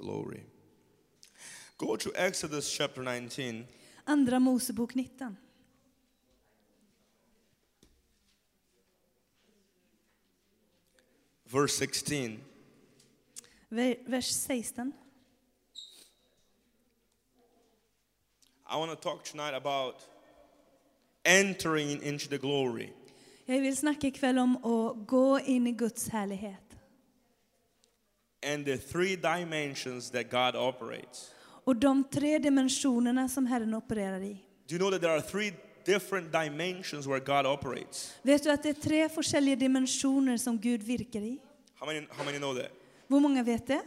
glory. Go to Exodus chapter 19. Andra Mosebok 19. Verse 16. Vers 16. I want to talk tonight about entering into the glory. Jag vill snacka ikväll om att gå in I Guds härlighet. And the three dimensions that God operates. Och de tre dimensionerna som Herren opererar I. Do you know that there are three different dimensions where God operates? Vet du att det är tre olika dimensioner som Gud virkar I? How many know that? Hur många vet det?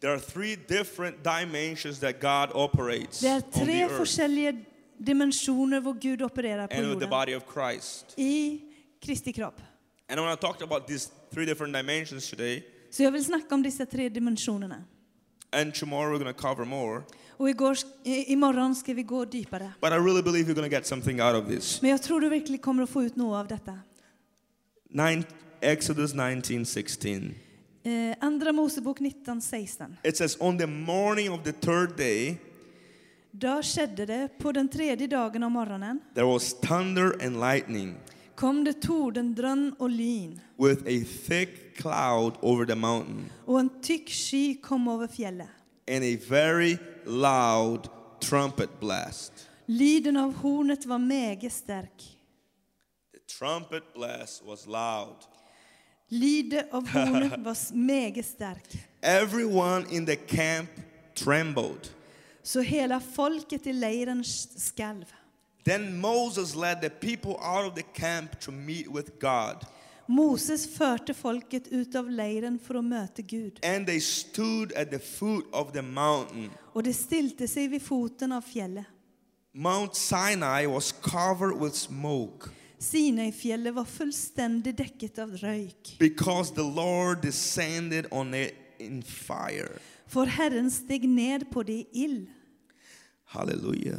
There are three different dimensions that God operates. Det är tre olika dimensioner var Gud opererar på jorden. And the body of Christ. I Kristi kropp. And I want to talk about these three different dimensions today. Så jag vill snacka om dessa tre dimensionerna. And tomorrow we're going to cover more. Och imorgon ska vi gå djupare. But I really believe you're going to get something out of this. Men jag tror du verkligen kommer att få ut något av detta. Exodus 19:16. Andra Mosebok 19:16. It says on the morning of the third day. Då skedde det på den tredje dagen av morgonen. There was thunder and lightning. Kom det tordendrön och lyn. With a thick cloud over the mountain. Och en tyck sky kom över fjället. And a very loud trumpet blast. Lyden av hornet var mycket stark. The trumpet blast was loud. Lyden av hornet var mycket stark. Everyone in the camp trembled. Så hela folket I lägren skalv. Then Moses led the people out of the camp to meet with God. Moses förde folket ut av lägren för att möta Gud. And they stood at the foot of the mountain. Och de ställde sig vid foten av fjället. Mount Sinai was covered with smoke. Sinai-fjället var fullständigt täckt av rök. Because the Lord descended on it in fire. För Herren steg ned på det I ill. Halleluja.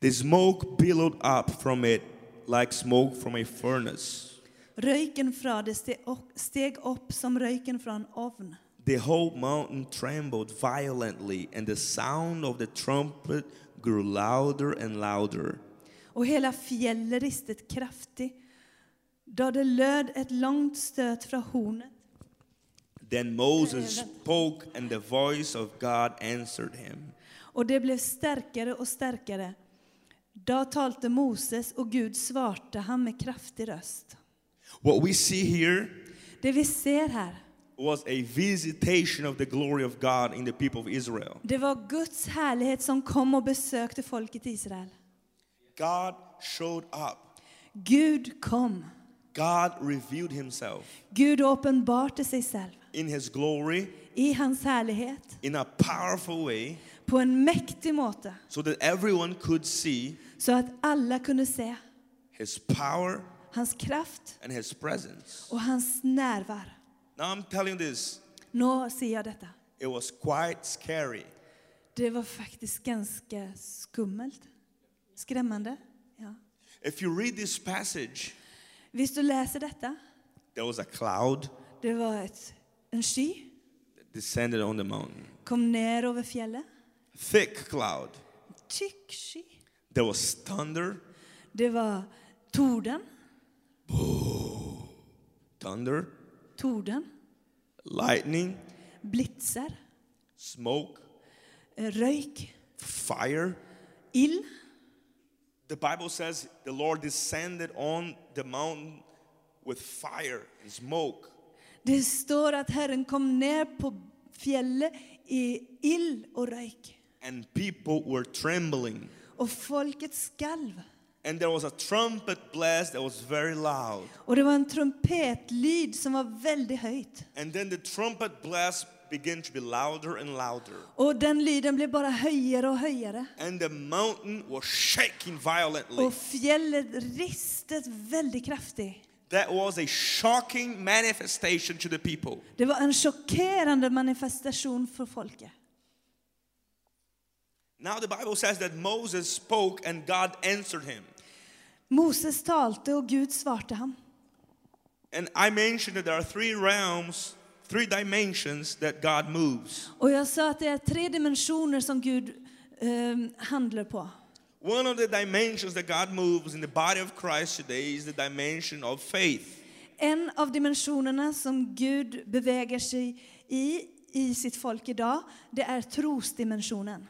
The smoke billowed up from it like smoke from a furnace. Röken från det steg upp som röken från ovn. The whole mountain trembled violently and the sound of the trumpet grew louder and louder. Och hela fjället ristet kraftigt. Då det löd ett långt stöt från hornet. Then Moses spoke and the voice of God answered him. Och det blev starkare och starkare. Då talade Moses och Gud svarte han med kraftig röst. What we see here, det vi ser här, was a visitation of the glory of God in the people of Israel. Det var Guds härlighet som kom och besökte folket I Israel. God showed up. Gud kom. God revealed himself. Gud uppenbarade sig själv. In his glory. I hans härlighet. In a powerful way. På en mäktig måte. So that everyone could see. Så att alla kunde se. His power. Hans kraft. And his presence. Och hans närvaro. Now I'm telling you this. Nu säger jag detta. It was quite scary. Det var faktiskt ganska skummelt. Skrämmande. Ja. If you read this passage. Visst du läser detta? There was a cloud. Det var en sky. Descended on the mountain. Kom ner över fjället. Thick cloud. Thick sky. There was thunder. Det var torden. Boom. Thunder. Torden. Lightning. Blitzar. Smoke. Rök. Fire. Ill. The Bible says the Lord descended on the mountain with fire and smoke. Det står att Herren kom ner på fjället I ill och rök. And people were trembling. Och folket skalv. And there was a trumpet blast that was very loud. Och det var en trumpetlyd som var väldigt högt. And then the trumpet blast began to be louder and louder. Och den lyden blev bara höjare och höjare. And the mountain was shaking violently. Och fjället ristet väldigt kraftigt. That was a shocking manifestation to the people. Det var en chockerande manifestation för folket. Now the Bible says that Moses spoke and God answered him. Moses talte och Gud svarte han. And I mentioned that there are three realms, three dimensions that God moves. Och jag sa att det är tre dimensioner som Gud handlar på. One of the dimensions that God moves in the body of Christ today is the dimension of faith. En av dimensionerna som Gud beväger sig i sitt folk idag, det är trosdimensionen.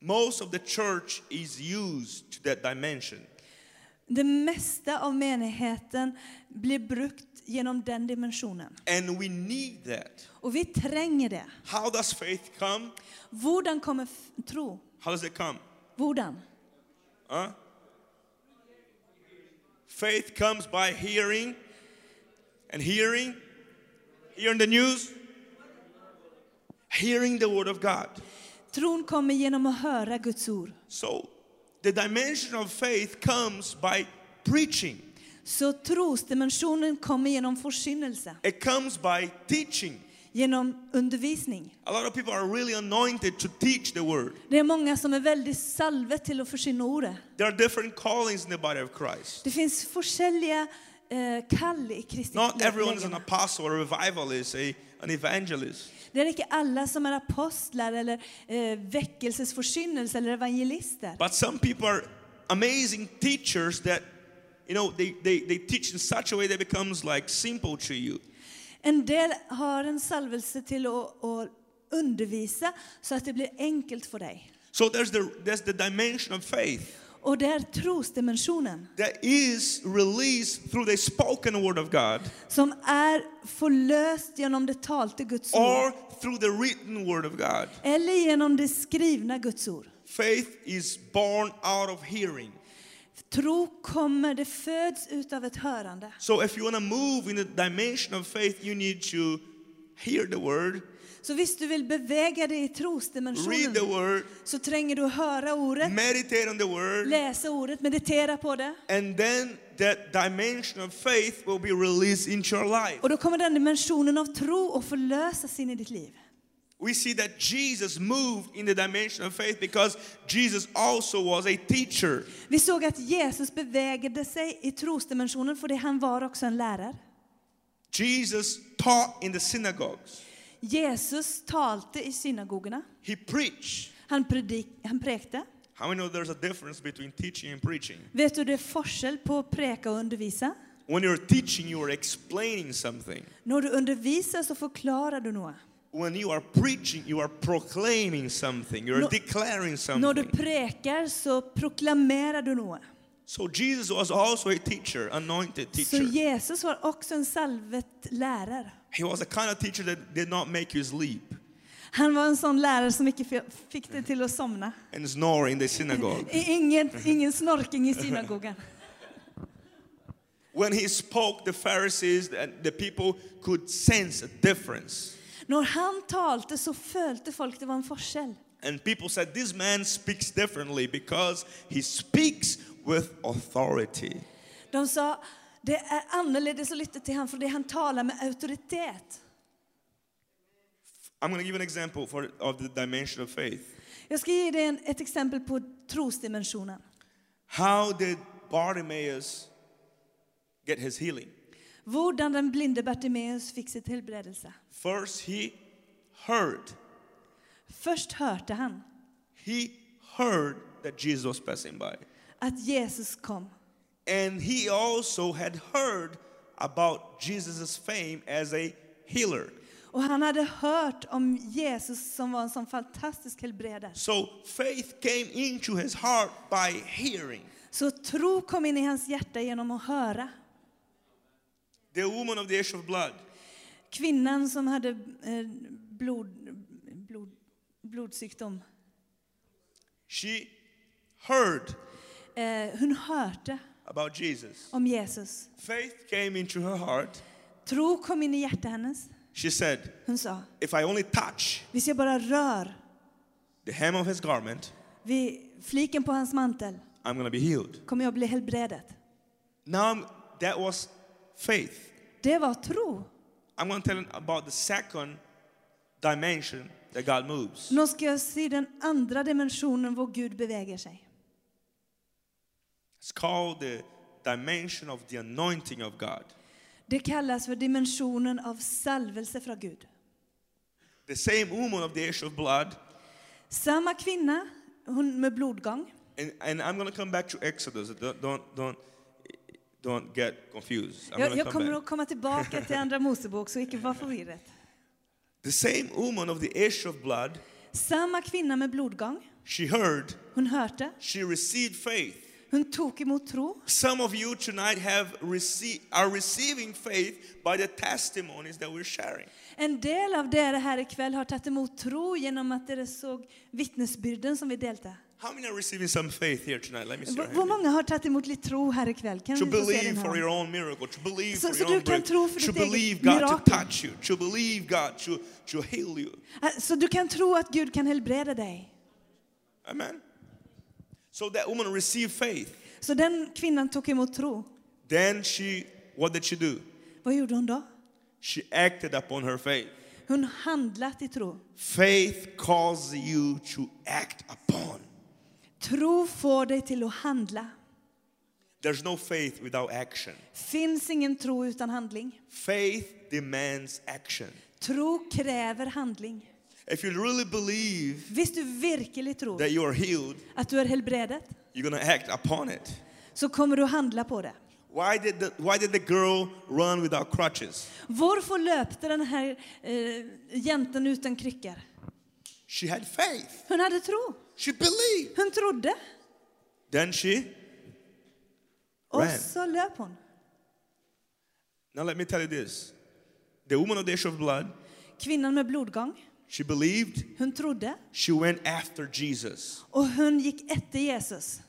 Most of the church is used to that dimension. Det mesta av menigheten blir brukt genom den dimensionen. And we need that. Och vi tränger det. How does faith come? Hvordan kommer tro? How does it come? Hvordan? Faith comes by hearing, and hearing, hearing the news, hearing the word of God. Tron kommer genom att höra Guds ord. So the dimension of faith comes by preaching. Så trosdimensionen kommer genom förkynnelse. It comes by teaching. Genom undervisning. A lot of people are really anointed to teach the word. Det är många som är väldigt salvade till att förkynna ordet. There are different callings in the body of Christ. Det finns olika kall i Kristi. Not everyone is an apostle or a revivalist, an evangelist. Det är inte alla som är apostlar eller väckelsesförkynnelse eller evangelister. But some people are amazing teachers that, you know, they teach in such a way that becomes like simple to you. En del har en salvelse till att undervisa så att det blir enkelt för dig. So there's the dimension of faith. Och det är trosdimensionen. That is released through the spoken word of God. Som är förlöst genom det talte Guds ord. Or through the written word of God. Eller genom det skrivna Guds ord. Faith is born out of hearing. Tro kommer, det föds utav ett hörande. So if you want to move in the dimension of faith, you need to hear the word. Så visst du vill beväga dig i trosdimensionen. Read the word. Så tränger du höra ordet. Meditate on the word. Läsa ordet, meditera på det. And then that dimension of faith will be released into your life. Och då kommer den dimensionen av tro att förlösas in i ditt liv. We see that Jesus moved in the dimension of faith because Jesus also was a teacher. Vi såg att Jesus bevägade sig i trosdimensionen för det han var också en lärare. Jesus taught in the synagogues. Jesus talte i synagogorna. He preached. Han präkte. How many know there's a difference between teaching and preaching? Vet du det är forskel på att präka och undervisa? When you're teaching, you are explaining something. När du undervisar så förklarar du något. When you are preaching, you are proclaiming something. You are declaring something. När du präkar så proklamerar du något. So Jesus was also a teacher, anointed teacher. Så Jesus var också en salvad lärare. He was a kind of teacher that did not make you sleep. Han var en sån lärare som inte fick dig till att somna. And snore in the synagogue. Ingen snorking i synagogan. When he spoke, the Pharisees and the people could sense a difference. När han talte så följde folk det var en forskel. And people said this man speaks differently because he speaks with authority. De sa det är annorlunda så lite till han för det han talar med auktoritet. I'm going to give an example of the dimension of faith. Jag ska ge dig ett exempel på trosdimensionen. How did Bartimaeus get his healing? Hvordan den blinde Bartimaeus fick sitt helbredelse. First he heard. Först hörte han. He heard that Jesus was passing by. Att Jesus kom. And he also had heard about Jesus' fame as a healer. Och han hade hört om Jesus som var en sån fantastisk helbredare. So faith came into his heart by hearing. Så tro kom in i hans hjärta genom att höra. The woman of the issue of blood. Kvinnan som hade blodsjukdom. She heard. Hon hörte about Jesus. Om Jesus. Faith came into her heart. Tro kom in i hjärtat hennes. She said, hon sa, if I only touch. Visst jag bara rör. The hem of his garment. Vid fliken på hans mantel. I'm going to be healed. Kommer jag bli helbredad. Now that was faith. Det var tro. I'm going to tell you about the second dimension that God moves. Nu ska jag se den andra dimensionen var Gud beväger sig. It's called the dimension of the anointing of God. Det kallas för dimensionen av salvelse från Gud. The same woman of the issue of blood. Samma kvinna, hon med blodgång. And I'm going to come back to Exodus. Don't get confused. Jag kommer att komma tillbaka till Andra Mosebok, så icke var förvirrad. The same woman of the issue of blood. Samma kvinna med blodgång. She heard. Hon hörte. She received faith. Hon tog emot tro. Some of you tonight are receiving faith by the testimonies that we're sharing. En del av er här ikväll har tagit emot tro genom att ni såg vittnesbyrden som vi delte. How many are receiving some faith here tonight? Let me see. Hur många har tagit emot lite tro här ikväll? Kan vi se den här? For your own miracle, to believe for your own breakthrough, to believe God to touch you, to believe God to heal you. Så du kan tro att Gud kan helbreda dig. Amen. So that woman received faith. Så den kvinnan tog emot tro. Then what did she do? Vad gjorde hon då? She acted upon her faith. Hon handlade i tro. Faith calls you to act upon. Tro får dig till att handla. There's no faith without action. Finns ingen tro utan handling. Faith demands action. Tro kräver handling. If you really believe that you are healed, you're going to act upon it. Så kommer du handla på det. Why did the girl run without crutches? Varför löpte den här jäntan utan kryckor? She had faith. Hon hade tro. She believed. Hon trodde. Then she ran. Och så löp hon. Now let me tell you this. The woman of the issue of blood. Kvinnan med blodgång. She believed. Hon trodde. She went after Jesus. Och hon gick efter Jesus.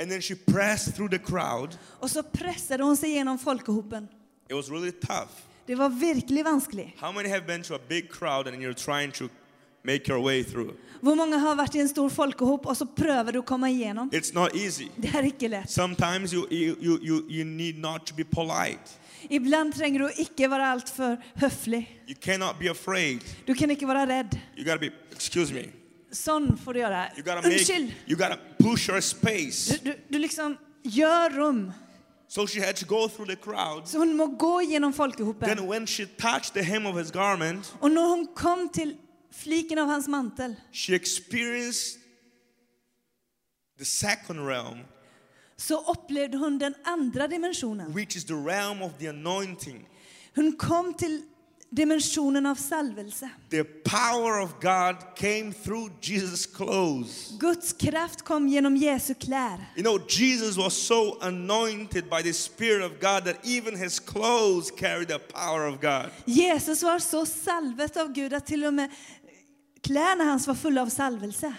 And then she pressed through the crowd. Och så pressade hon sig genom folkhopen. It was really tough. Det var verkligen vanskligt. How many have been to a big crowd and you're trying to make your way through? Hur många har varit i en stor folkhop och så prövar du att komma igenom? It's not easy. Det är inte lätt. Sometimes you need not to be polite. Ibland tränger du icke vara allt för höflig. You cannot be afraid. Du kan icke vara rädd. You gotta be, excuse me. Sån får du göra. You gotta push your space. Du liksom gör rum. So she had to go through the crowd. Så hon må gå genom folkhopen. Then when she touched the hem of his garment. Och när hon kom till fliken av hans mantel. She experienced the second realm. Så upplevde hon den andra dimensionen. Which is the realm of the anointing. Hon kom till dimensionen av salvelse. The power of God came through Jesus' clothes. Guds kraft kom genom Jesu kläder. You know, Jesus was so anointed by the Spirit of God that even his clothes carried the power of God. Jesus var så salvet av Gud att till och med kläderna hans var fulla av salvelse.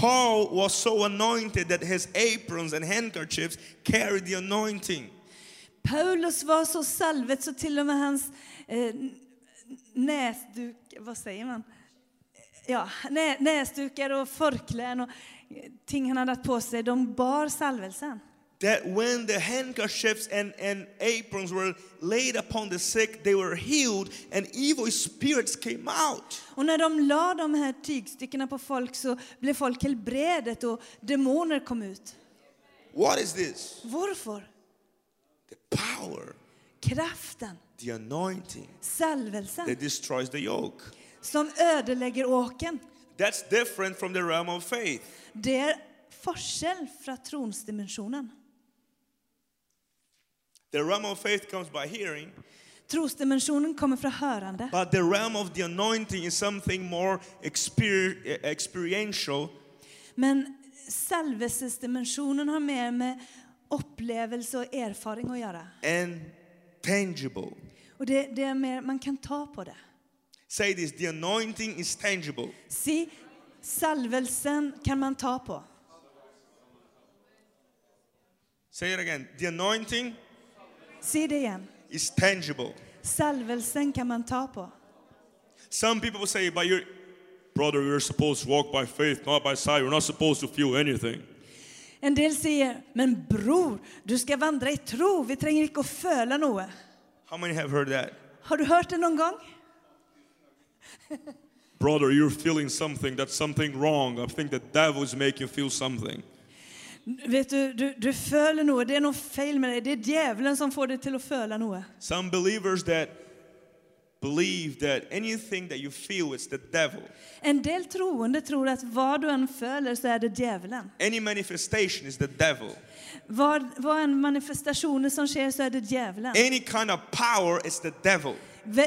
Paul was so anointed that his aprons and handkerchiefs carried the anointing. Paulus var så salvet så till och med hans näsduk, vad säger man? Ja, näsdukar och förkläden och ting han hade på sig, de bar salvelsen. That when the handkerchiefs and aprons were laid upon the sick, they were healed and evil spirits came out. Och när de la de här tygstyckena på folk så blev folk helbredet och demoner kom ut. What is this? Varför? The power. Kraften. The anointing. Salvelsen. That destroys the yoke. Som ödelägger åken. That's different from the realm of faith. Det är forskel från tronsdimensionen. The realm of faith comes by hearing. Trosdimensionen kommer från hörande. But the realm of the anointing is something more experiential. Men salvelsesdimensionen har mer med upplevelse och erfaring att göra. And tangible. Och det är mer man kan ta på det. Say this, the anointing is tangible. See, salvelsen kan man ta på. Say it again. The anointing. Säg det igen. Is tangible. Salvelsen kan man ta på. Some people will say, "But your brother, you're supposed to walk by faith, not by sight. You're not supposed to feel anything." En del säger, men bror, du ska vandra i tro. Vi tränger inte att föla något. How many have heard that? Har du hört det någon gång? Brother, you're feeling something. That's something wrong. I think the devil is making you feel something. Vet du, du føler noe. Det er noe feil med deg. Det er djevelen som får deg til å føle noe. Some believers that believe that anything that you feel is the devil. En del troende tror att vad du än känner så är det djävulen. Any manifestation is the devil. Vad en manifestation som sker så är det djävulen. Any kind of power is the devil.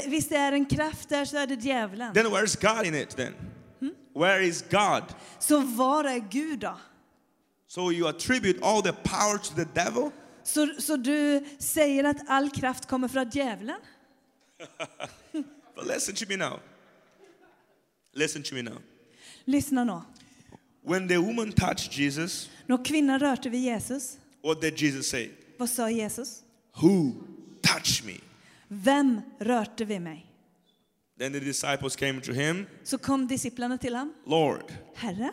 Visst är en kraft där så är det djävulen. Then where is God in it then? Where is God? Så var är Gud då? So you attribute all the power to the devil? Så du säger att all kraft kommer från djävulen? But listen to me now. Listen to me now. Lyssna nu. When the woman touched Jesus, när kvinnan rörte vid Jesus, what did Jesus say? Vad sa Jesus? Who touched me? Vem rörte vid mig? Then the disciples came to him. Så kom disciplarna till honom. Lord, Herre,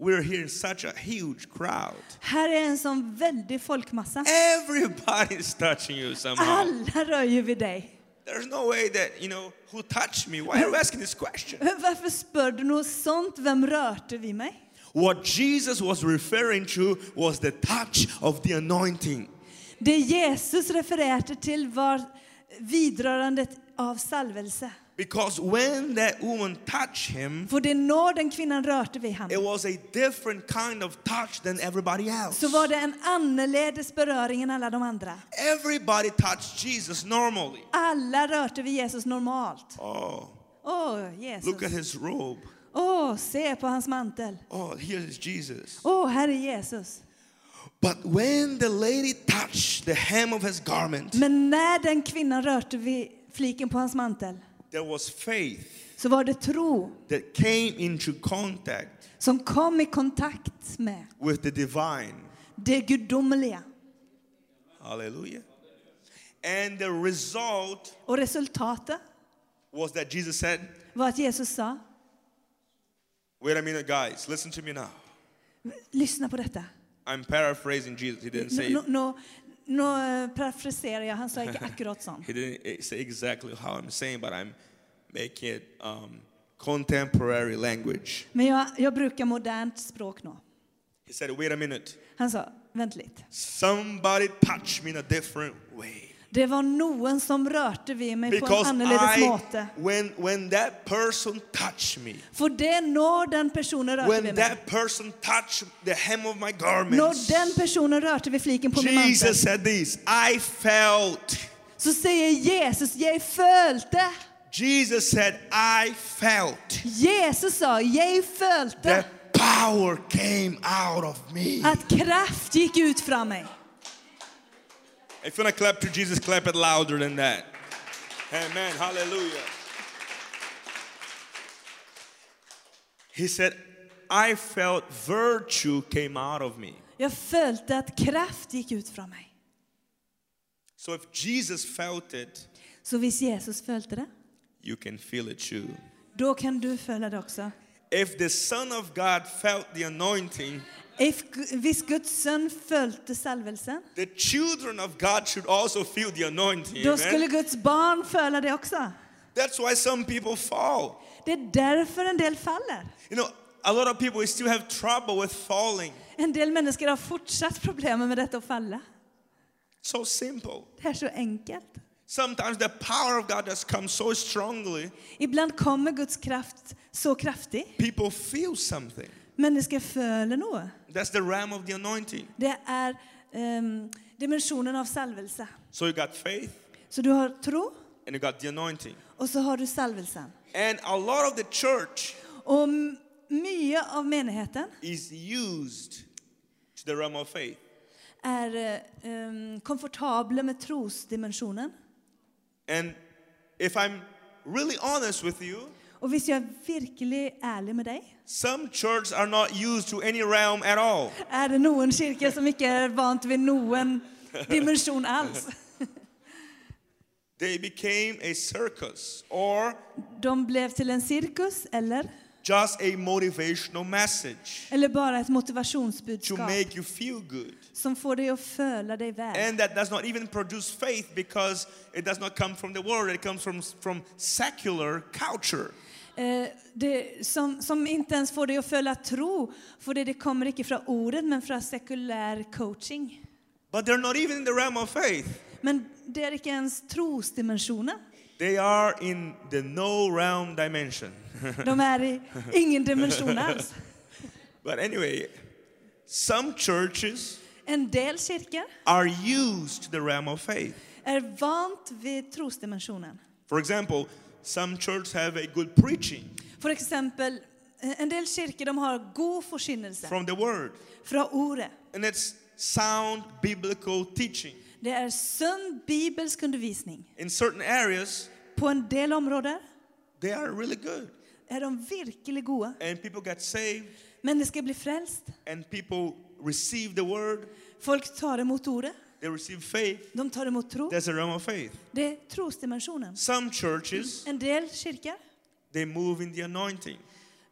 we're here in such a huge crowd. Här är en sån väldig folkmassa. Everybody's touching you somehow. Alla rör ju vid dig. There's no way that, you know, who touched me? Why are you asking this question? Varför spör du något sånt? Vem rörte vid mig? What Jesus was referring to was the touch of the anointing. Det Jesus refererade till var vidrörandet av salvelse. Because when that woman touched him, för det när den kvinnan rörte vid honom, it was a different kind of touch than everybody else. Så var det en annorledes beröring än alla de andra. Everybody touched Jesus normally. Alla rörte vid Jesus normalt. Oh, Jesus. Look at his robe. Oh, se på hans mantel. Oh, here is Jesus. Oh, här är Jesus. But when the lady touched the hem of his garment, men när den kvinnan rörte vid fliken på hans mantel, there was faith. Så var det tro that came into contact. Som kom I kontakt med with the divine. Det gudomliga. Hallelujah. And the result. Och resultatet was that Jesus said. Var att Jesus sa. Wait a minute, guys. Listen to me now. Lyssna på detta. I'm paraphrasing Jesus. He didn't say. No, parafraserar jag. Han sa inte akkurat sånt. He didn't say exactly how I'm saying, but I'm making it contemporary language. Men jag brukar modernt språk nu. He said, wait a minute. Han sa, vänt lite. Somebody touched me in a different way. Det var någon som rörte vid mig på en annorledes måte. When that person touched me. För det när den personen rörte vid mig. When that person touched the hem of my garments. När den personen rörte vid fliken på min mantel. Jesus said this, I felt. Så säger Jesus, jag fölte. Jesus said, I felt. Jesus sa, jag fölte. The power came out of me. Att kraft gick ut från mig. If you want to clap to Jesus, clap it louder than that. Amen. Hallelujah. He said, I felt virtue came out of me. Jag kände att kraft gick ut från mig. So if Jesus felt it, så visst Jesus kände det. You can feel it too. Då kan du känna det också. If the Son of God felt the anointing, if Guds son följde salvelsen, the children of God should also feel the anointing. Då skulle Guds barn följa det också. That's why some people fall. Det är därför en del faller. You know, a lot of people still have trouble with falling. En del människor har fortsatt problem med detta att falla. So simple. Det är så enkelt. Sometimes the power of God has come so strongly. Ibland kommer Guds kraft så kraftig. People feel something. Människor följer något. That's the realm of the anointing. Det är dimensionen av salvelse. So you got faith. Så du har tro. And you got the anointing. Och så har du salvelsen. And a lot of the church. Och mycket av menigheten is used to the realm of faith. Är komfortabla med trosdimensionen. And if I'm really honest with you. Och visst jag verkligen ärlig med dig. Some churches are not used to any realm at all. Är det någon kyrka som inte är vant vid någon dimension alls? They became a circus or de blev till en cirkus eller just a motivational message. Eller bara ett motivationsbudskap. To make you feel good. Som får dig att följa dig väl. And that does not even produce faith because it does not come from the world, it comes from secular culture. det, som inte ens får dig att följa tro, för det kommer inte från ordet men från sekulär coaching. But they're not even in the realm of faith. Men det är inte ens trosdimensionen. They are in the no realm dimension. De är i ingen dimension alls. But anyway, some churches en del kyrkor are used to the realm of faith. Är vant vid trosdimensionen. For example, some churches have a good preaching. För exempel, en del kyrkor de har god förkynnelse. From the word. Från ordet. And it's sound biblical teaching. Det är sund bibelsk undervisning. In certain areas, på en del områden, they are really good. Är de verkligen goda? And people get saved. Men det ska bli frälst. And people receive the word. Folk tar emot ordet. They receive faith. De tar emot tro. There's a realm of faith. Det är trosdimensionen. Some churches, en del kyrkor, they move in the anointing.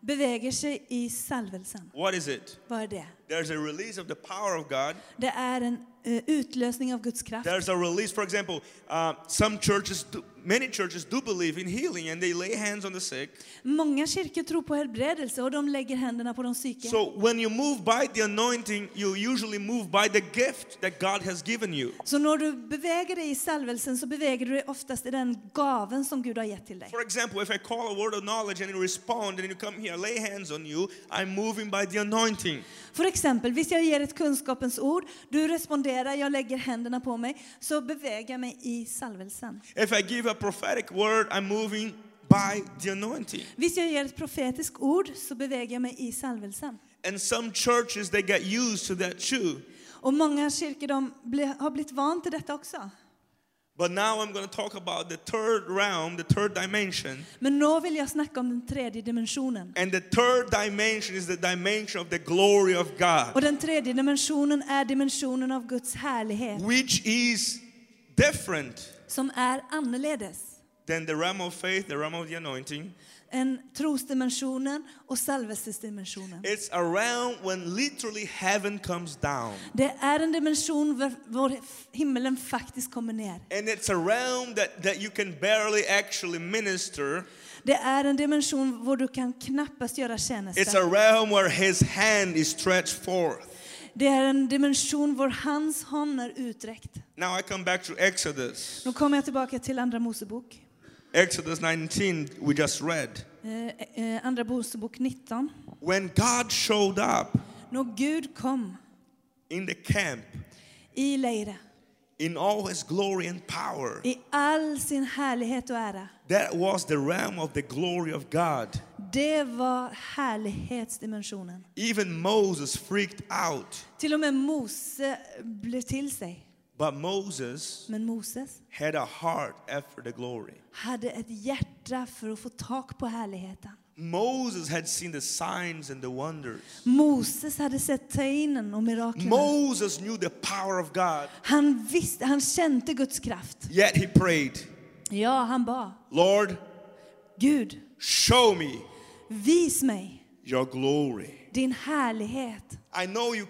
Beväger sig i salvelsen. What is it? Vad är det? There's a release of the power of God. Det är en utlösning av Guds kraft. There's a release, for example, many churches do believe in healing and they lay hands on the sick. Många kyrkor tror på helbrädelse och de lägger händerna på de sjuka. So when you move by the anointing, you usually move by the gift that God has given you. Så när du beväger dig i salvelsen så beväger du dig oftast i den gaven som Gud har gett till dig. For example, if I call a word of knowledge and you respond and you come here, lay hands on you, I'm moving by the anointing. För exempel, hvis jag ger ett kunskapens ord, du responderar, jag lägger händerna på mig, så beväger jag mig i salvelsen. If I give a prophetic word, I'm moving by the anointing. Hvis jag ger ett profetiskt ord, så beväger jag mig i salvelsen. And some churches they get used to that too. Och många kyrkor de har blivit vant till detta också. But now I'm going to talk about the third realm, the third dimension. Men nu vill jag snacka om den tredje dimensionen. And the third dimension is the dimension of the glory of God. Och den tredje dimensionen är dimensionen av Guds härlighet. Which is different. Som är annorledes. Than the realm of faith, the realm of the anointing. En trosdimensionen och salvelsesdimensionen. It's a realm when literally heaven comes down. Det är en dimension där himmelen faktiskt kommer ner. And it's a realm that you can barely actually minister. Det är en dimension där du kan knappast göra tjänster. It's a realm where his hand is stretched forth. Det är en dimension där hans hand är uträckt. Now I come back to Exodus. Nu kommer jag tillbaka till Andra Mosebok. Exodus 19 we just read. Andra Mosebok 19. When God showed up. När Gud kom. In the camp. I lägret. In all his glory and power. I all sin härlighet och ära. That was the realm of the glory of God. Det var härlighetsdimensionen. Even Moses freaked out. Till och med Mose blev till sig. But Moses had a heart after the glory. Hade ett hjärta för att få tag på härligheten. Moses had seen the signs and the wonders. Moses hade sett tecknen och miraklerna. Moses knew the power of God. Han kände Guds kraft. Yet he prayed. Ja, han bad. Lord, Gud, show me. Vis mig. Your glory. Din härlighet. I know you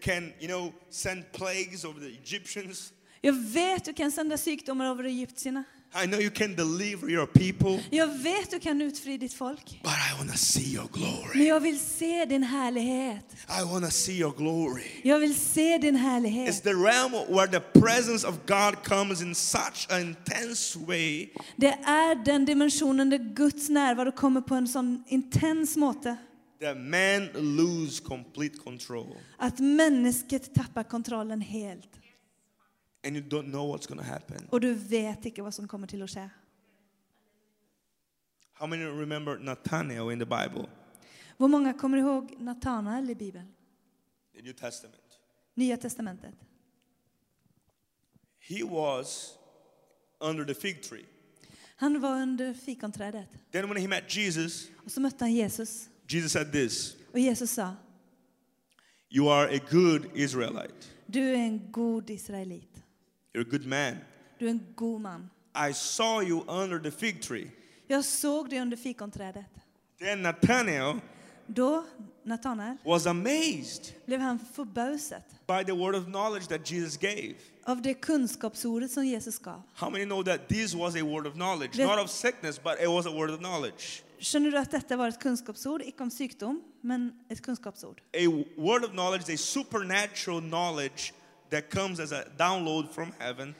can, send plagues over the Egyptians. Jag vet du kan sända sjukdomar över egyptierna. I know you can deliver your people. Jag vet du kan utfri ditt folk. But I want to see your glory. Men jag vill se din härlighet. I want to see your glory. Jag vill se din härlighet. It's the realm where the presence of God comes in such an intense way. Det är den dimensionen där Guds närvaro kommer på en sån intens måte. That man lose complete control. Att människet tappar kontrollen helt. And you don't know what's going to happen. Och du vet inte vad som kommer till att ske. How many remember Nathanael in the Bible? Hur många kommer ihåg Nathanael i Bibeln? The New Testament. Nya testamentet. He was under the fig tree. Han var under fikonträdet. Then when he met Jesus. Och så mötte han Jesus. Jesus said this. Och Jesus sa, you are a good Israelite. Du är en god israelit. You're a good man. Du är en god man. I saw you under the fig tree. Jag såg dig under fikonträdet. Then Nathanael was amazed. Blev han förbausad. By the word of knowledge that Jesus gave. Av det kunskapsordet som Jesus gav. How many know that this was a word of knowledge, not of sickness, but it was a word of knowledge? Känner du att detta var ett kunskapsord, inte om sjukdom, men ett kunskapsord? A word of knowledge, a supernatural knowledge that comes as a download from heaven.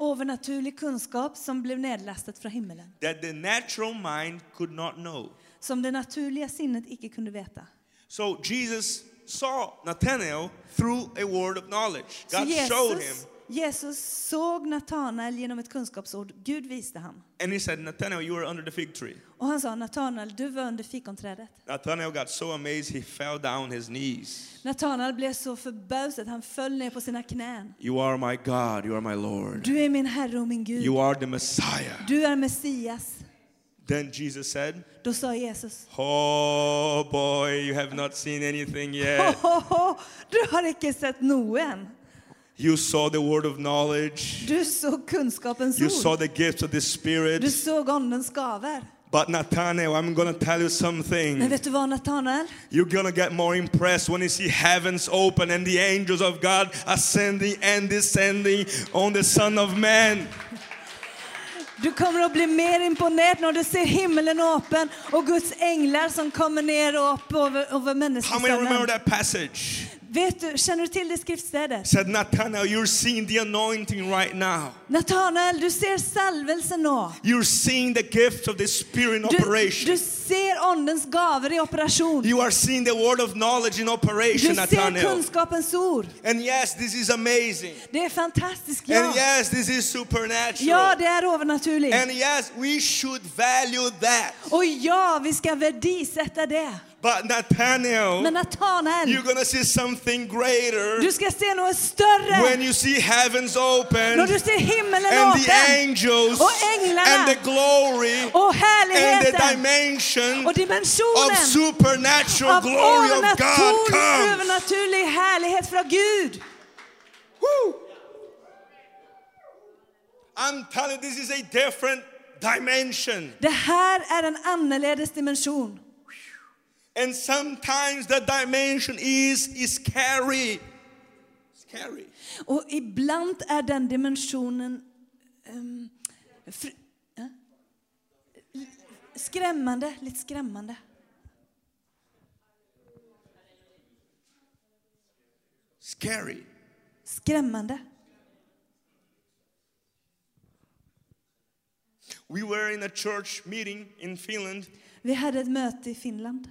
Övernaturlig kunskap som blev nedlastat från himmelen. That the natural mind could not know. Som det naturliga sinnet icke kunde veta. So Jesus saw Nathanael through a word of knowledge. God showed him. Jesus såg Nathanael genom ett kunskapsord. Gud visste han. And he said, Nathanael, you were under the fig tree. Och han sa, Nathanael, du var under fikonträdet. Nathanael got so amazed he fell down his knees. Nathanael blev så förbasad han föll ner på sina knän. You are my God, you are my Lord. Du är min Herre och min Gud. You are the Messiah. Du är Messias. Then Jesus said, då sa Jesus, oh boy, you have not seen anything yet. Du har inte sett någon. You saw the word of knowledge. Du såg kunskapens ord. You saw the gifts of the Spirit. Du såg andens gåvor. But Nathanael, I'm going to tell you something. Men vet du vad, Nathanael? You're going to get more impressed when you see heavens open and the angels of God ascending and descending on the Son of Man. Du kommer att bli mer imponerad när du ser himmelen öppen och Guds änglar som kommer ner och upp över människosonen. How many remember that passage? Vet du, känner du till det skriftstället? Said Nathanael, you're seeing the anointing right now. Nathanael, du ser salvelsen nu. You're seeing the gift of the Spirit in operation. Du ser andens gåvor I operation. You are seeing the word of knowledge in operation, Nathanael. Du ser kunskapens ord. And yes, this is amazing. Det är fantastiskt, ja. And yes, this is supernatural. Ja, det är övernaturligt. And yes, we should value that. Och ja, vi ska värdesätta det. But Nathanael, you're going to see something greater du ska se något större. When you see heavens open när du ser himmelen and open, the angels and the glory och and the dimension of supernatural av glory of God comes. Härlighet från Gud. Woo. I'm telling you, this is a different dimension. Det här är en annorlunda dimension. And sometimes the dimension is scary. Scary. Och ibland är den dimensionen skrämmande, lite skrämmande. Scary. Skrämmande. We were in a church meeting in Finland. Vi hade ett möte I Finland.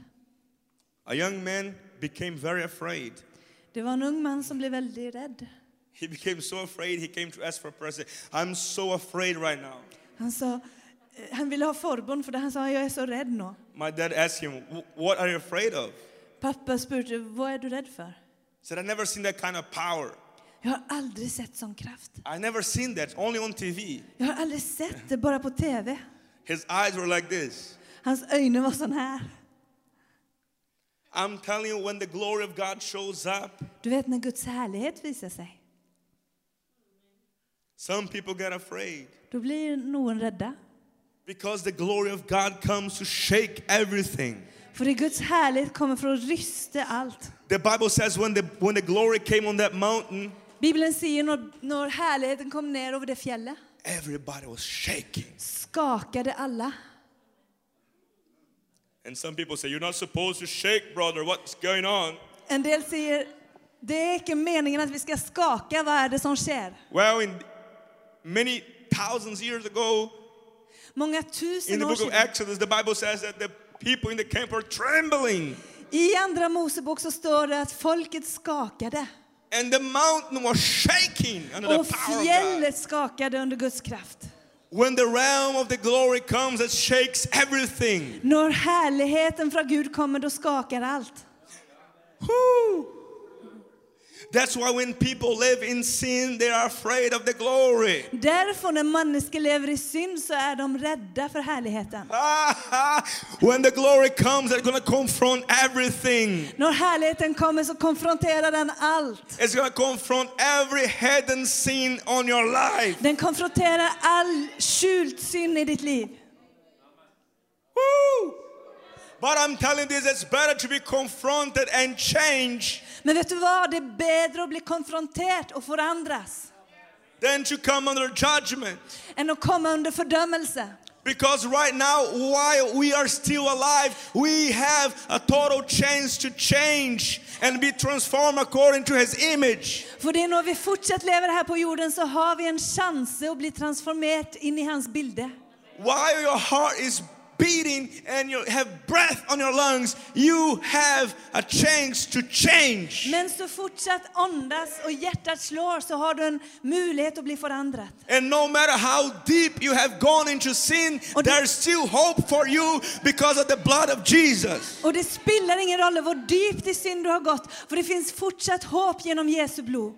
A young man became very afraid. Det var en ung man som blev väldigt rädd. He became so afraid he came to ask for prayer. I'm so afraid right now. Han sa han ville ha förbön för det han sa jag är så rädd nu. My dad asked him, what are you afraid of? Pappa spurte vad är du rädd för? He said, I've never seen that kind of power. Jag har aldrig sett sån kraft. I never seen that, only on TV. Jag har aldrig sett det bara på TV. His eyes were like this. Hans ögon var sån här. I'm telling you, when the glory of God shows up, du vet när Guds härlighet visar sig. Some people get afraid. Då blir någon rädda. Because the glory of God comes to shake everything. För det Guds härlighet kommer för att rysta allt. The Bible says when the glory came on that mountain. Bibeln säger när härligheten kom ner över det fjället. Everybody was shaking. Skakade alla. And some people say, you're not supposed to shake, brother. What's going on? En del säger, det är inte meningen att vi ska skaka. Vad är det som sker? Well, in many thousands years ago, många tusen in the book of Exodus, the Bible says that the people in the camp were trembling. I Andra Mosebok så står det att folket skakade. And the mountain was shaking under the power of God. Och fjället skakade under Guds kraft. When the realm of the glory comes, it shakes everything. När härligheten från Gud kommer, då skakar allt. That's why when people live in sin, they are afraid of the glory. Därför när människor lever I synd så är de rädda för härligheten. When the glory comes, it's going to confront everything. När härligheten kommer så konfronterar den allt. It's going to confront every hidden sin on your life. Den konfronterar all skjult synd I ditt liv. Woo! But I'm telling you this, it's better to be confronted and change. Men vet du vad? Det är bättre att bli konfronterad och förändras. Then you come under judgment. Än att komma under fördömelse. Because right now, while we are still alive, we have a total chance to change and be transformed according to His image. För det när vi fortsatt lever här på jorden så har vi en chans att bli transformerat in I hans bilde. While your heart is beating and you have breath on your lungs, you have a chance to change. Men så fortsatt andas och hjärtat slår så har du en möjlighet att bli förändrad. And no matter how deep you have gone into sin, there's still hope for you because of the blood of Jesus. Och det spelar ingen roll hur djupt I synd du har gått, för det finns fortsatt hopp genom Jesu blod.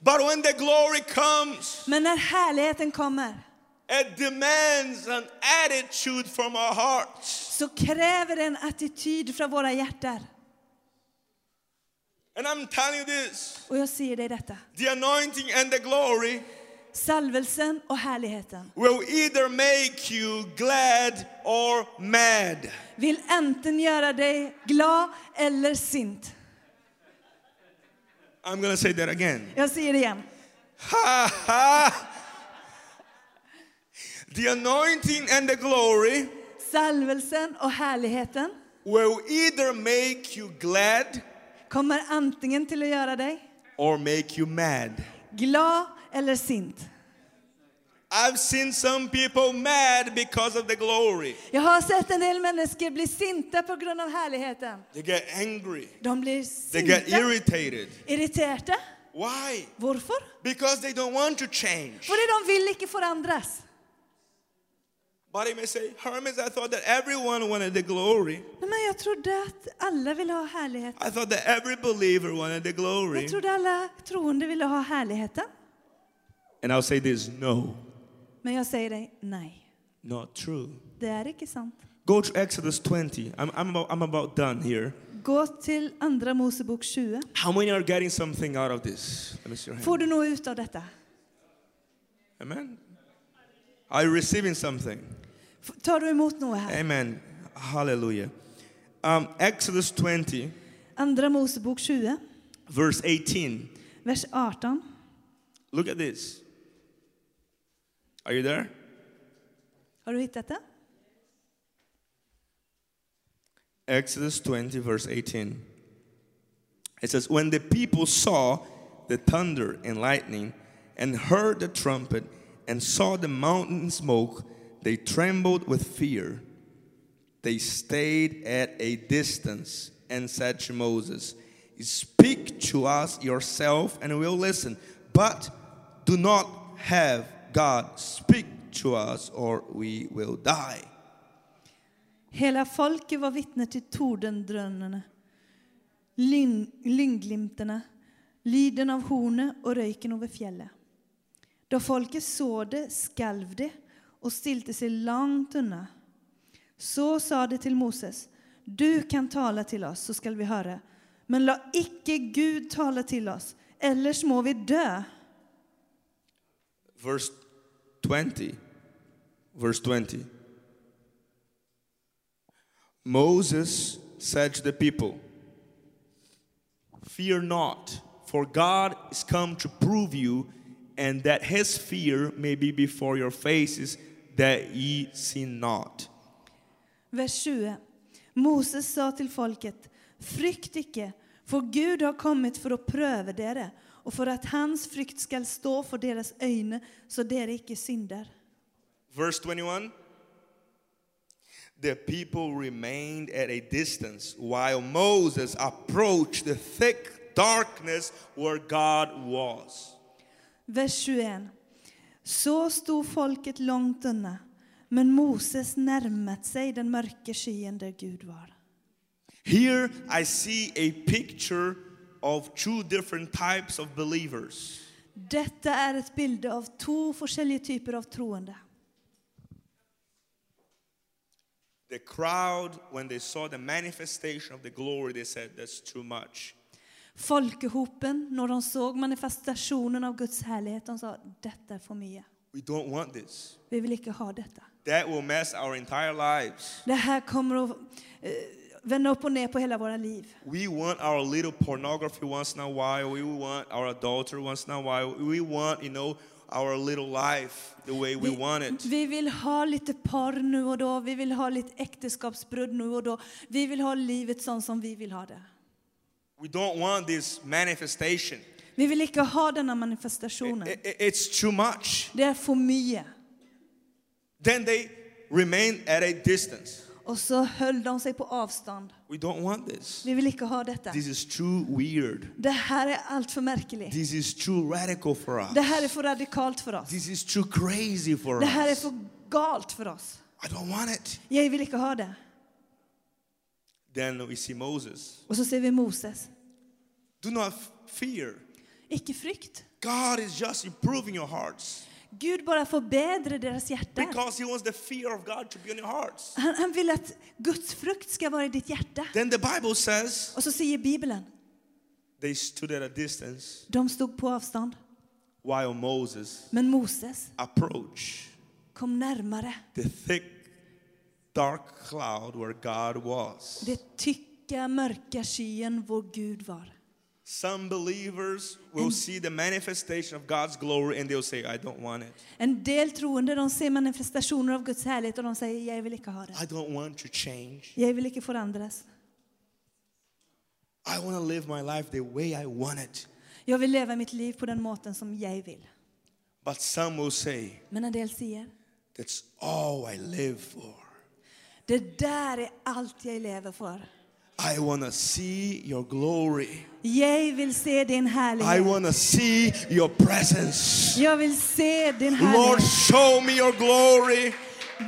But when the glory comes, men när härligheten kommer, it demands an attitude from our hearts. Så kräver en attityd från våra hjärtan. And I'm telling you this. Och jag säger dig detta. The anointing and the glory, salvelsen och härligheten, will either make you glad or mad. Vill enten göra dig glad eller sint. I'm going to say that again. Jag säger det igen. Ha ha. The anointing and the glory, salvelsen och härligheten, will either make you glad, kommer antingen till att göra dig, or make you mad, glad eller sint. I've seen some people mad because of the glory. Jag har sett en del människor bli sinta på grund av härligheten. They get angry. De blir sinta. They get irritated. Irriterade. Why? Varför? Because they don't want to change. För de vill inte förändras. But he may say, Hermes, I thought that everyone wanted the glory. Jag trodde att alla ville ha härligheten. I thought that every believer wanted the glory. Jag trodde alla troende ville ha härligheten. And I'll say this, no. Men jag säger dig, nej. Not true. Det är inte sant. Go to Exodus 20. I'm about done here. Gå till Andra Mosebok 20. How many are getting something out of this? Let me see your hand. Får du nå ut av detta? Amen. Are you receiving something? Tar du emot något här? Amen. Hallelujah. Exodus 20. Andra Mosebok 20. Verse 18. Vers 18. Look at this. Are you there? Har du hittat det? Exodus 20 verse 18. It says, when the people saw the thunder and lightning and heard the trumpet and saw the mountain smoke, they trembled with fear. They stayed at a distance and said to Moses, speak to us yourself and we'll listen, but do not have God speak to us or we will die. Hela folket var vittne till tordendrönnarna, lynglimtarna, lyden av hornet och röken över fjället. Då folket såg det skalv det och stilte sig långt undan. Så sa det till Moses, du kan tala till oss så skall vi höra. Men låt icke Gud tala till oss, ellers må vi dö. Verse 20. Moses said to the people, fear not, for God is come to prove you, and that his fear may be before your faces, that ye see not. Vers 20. Moses sa till folket, frykt icke, för Gud har kommit för att pröva dere, och för att hans frykt skall stå för deras ögon, så dere icke syndar. Verse 21. The people remained at a distance, while Moses approached the thick darkness where God was. Vers 21. Så stod folket långt undan, men Moses närmat sig den mörka skyn där Gud var. Here I see a picture of two different types of believers. Detta är ett bild av två olika typer av troende. The crowd, when they saw the manifestation of the glory, they said that's too much. Folkehopen när de såg manifestationen av Guds härlighet, de sa detta är för mycket. We don't want this. Vi vill inte ha detta. That will mess our entire lives. Det här kommer att vända upp och ner på hela våra liv. We want our little pornography once in a while. We want our adultery once in a while. We want, you know, our little life the way we want it. Vi vill ha lite par nu och då. Vi vill ha lite äktenskapsbrud nu och då. Vi vill ha livet sånt som vi vill ha det. We don't want this manifestation. Vi vill inte ha denna manifestationen. It's too much. Det är för mycket. Then they remain at a distance. Och så höll de sig på avstånd. We don't want this. Vi vill inte ha detta. This is too weird. Det här är allt för märkligt. This is too radical for us. Det här är för radikalt för oss. This is too crazy for us. Det här är för galt för oss. I don't want it. Jag vill inte ha det. Then we see Moses. Och så ser vi Moses. Do not fear. Icke frykt. God is just improving your hearts. Gud bara förbättra deras hjärtan. Because he wants the fear of God to be in your hearts. Han vill att Guds frukt ska vara i ditt hjärta. Then the Bible says. Och så säger Bibeln. They stood at a distance. De stod på avstånd. While Moses. Men Moses. Approach. Kom närmare. The thick dark cloud where God was. Det tycka mörka skyn vår Gud var. Some believers will see the manifestation of God's glory and they'll say, I don't want it. En del troende de ser manifestationer av Guds härlighet och de säger jag vill inte ha det. I don't want to change. Jag vill inte förändras. I want to live my life the way I want it. Jag vill leva mitt liv på den måten som jag vill. But some will say, men en del säger, that's all I live for. Det där är allt jag lever för. I want to see your glory. Jag vill se din härlighet. I want to see your presence. Jag vill se din härlighet. Lord, show me your glory.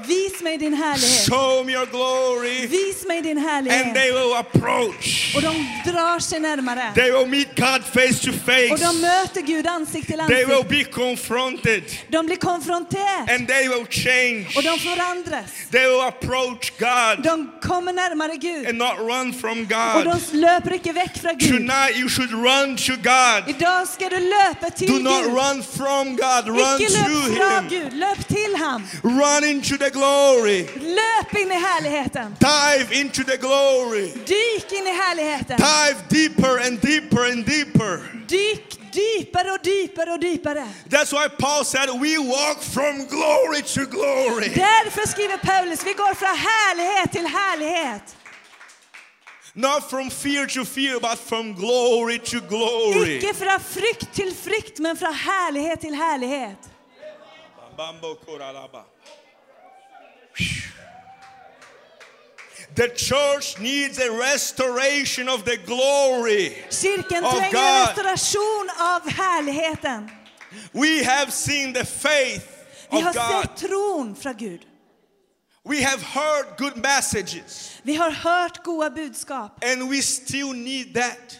Vis mig din härlighet. Show me your glory. Vis mig din härlighet. And they will approach. Och de drar sig närmare. They will meet God face to face. Och de möter Gud ansikte till ansikte. They will be confronted. De blir konfronterade. And they will change. Och de förändras. They will approach God. De kommer närmare Gud. And not run from God. Och de löper inte väck från Gud. Tonight you should run to God. Idag ska du löpa till Gud. Do not run from God. Run to Him. Gud. Löp till honom. Run into the glory. Löp in i härligheten. Dive into the glory. Dyk in i härligheten. Dive deeper and deeper and deeper. Dyk djupare och djupare och djupare. That's why Paul said we walk from glory to glory. Därför skriver Paulus vi går från härlighet till härlighet. Not from fear to fear, but from glory to glory. Icke från frykt till frykt, men från härlighet till härlighet. Bambo koralaba. The church needs a restoration of the glory of God. We have seen the faith of God. We have heard good messages. And we still need that.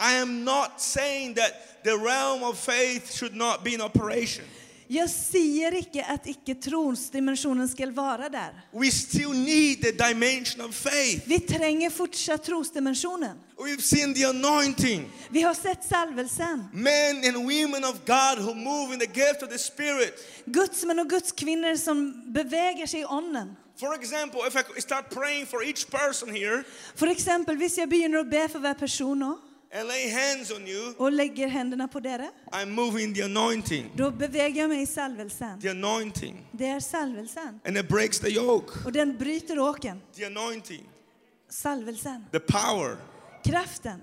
I am not saying that the realm of faith should not be in operation. Jag säger inte att icke-tronsdimensionen ska vara där. We still need the dimension of faith. Vi tränger fortsatt trosdimensionen. We've seen the anointing. Vi har sett salvelsen. Men and women of God who move in the gift of the Spirit. Guds män och Guds kvinnor som beväger sig i onen. For example, if I start praying for each person here. För exempel, visst jag begynner att be för varje person då. And lay hands on you. Och lägger händerna på dig. I'm moving the anointing. Då beväger jag mig i salvelsen. The anointing. Det är salvelsen. And it breaks the yoke. Och den bryter åken. The anointing. Salvelsen. The power. Kraften.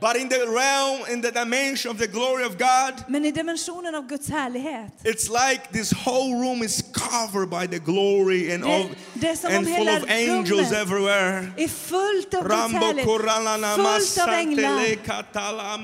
But in the realm, in the dimension of the glory of God, men i dimensionen av Guds härlighet, it's like this whole room is covered by the glory and full of angels everywhere. Är fullt av Guds härlighet, fullt av änglar.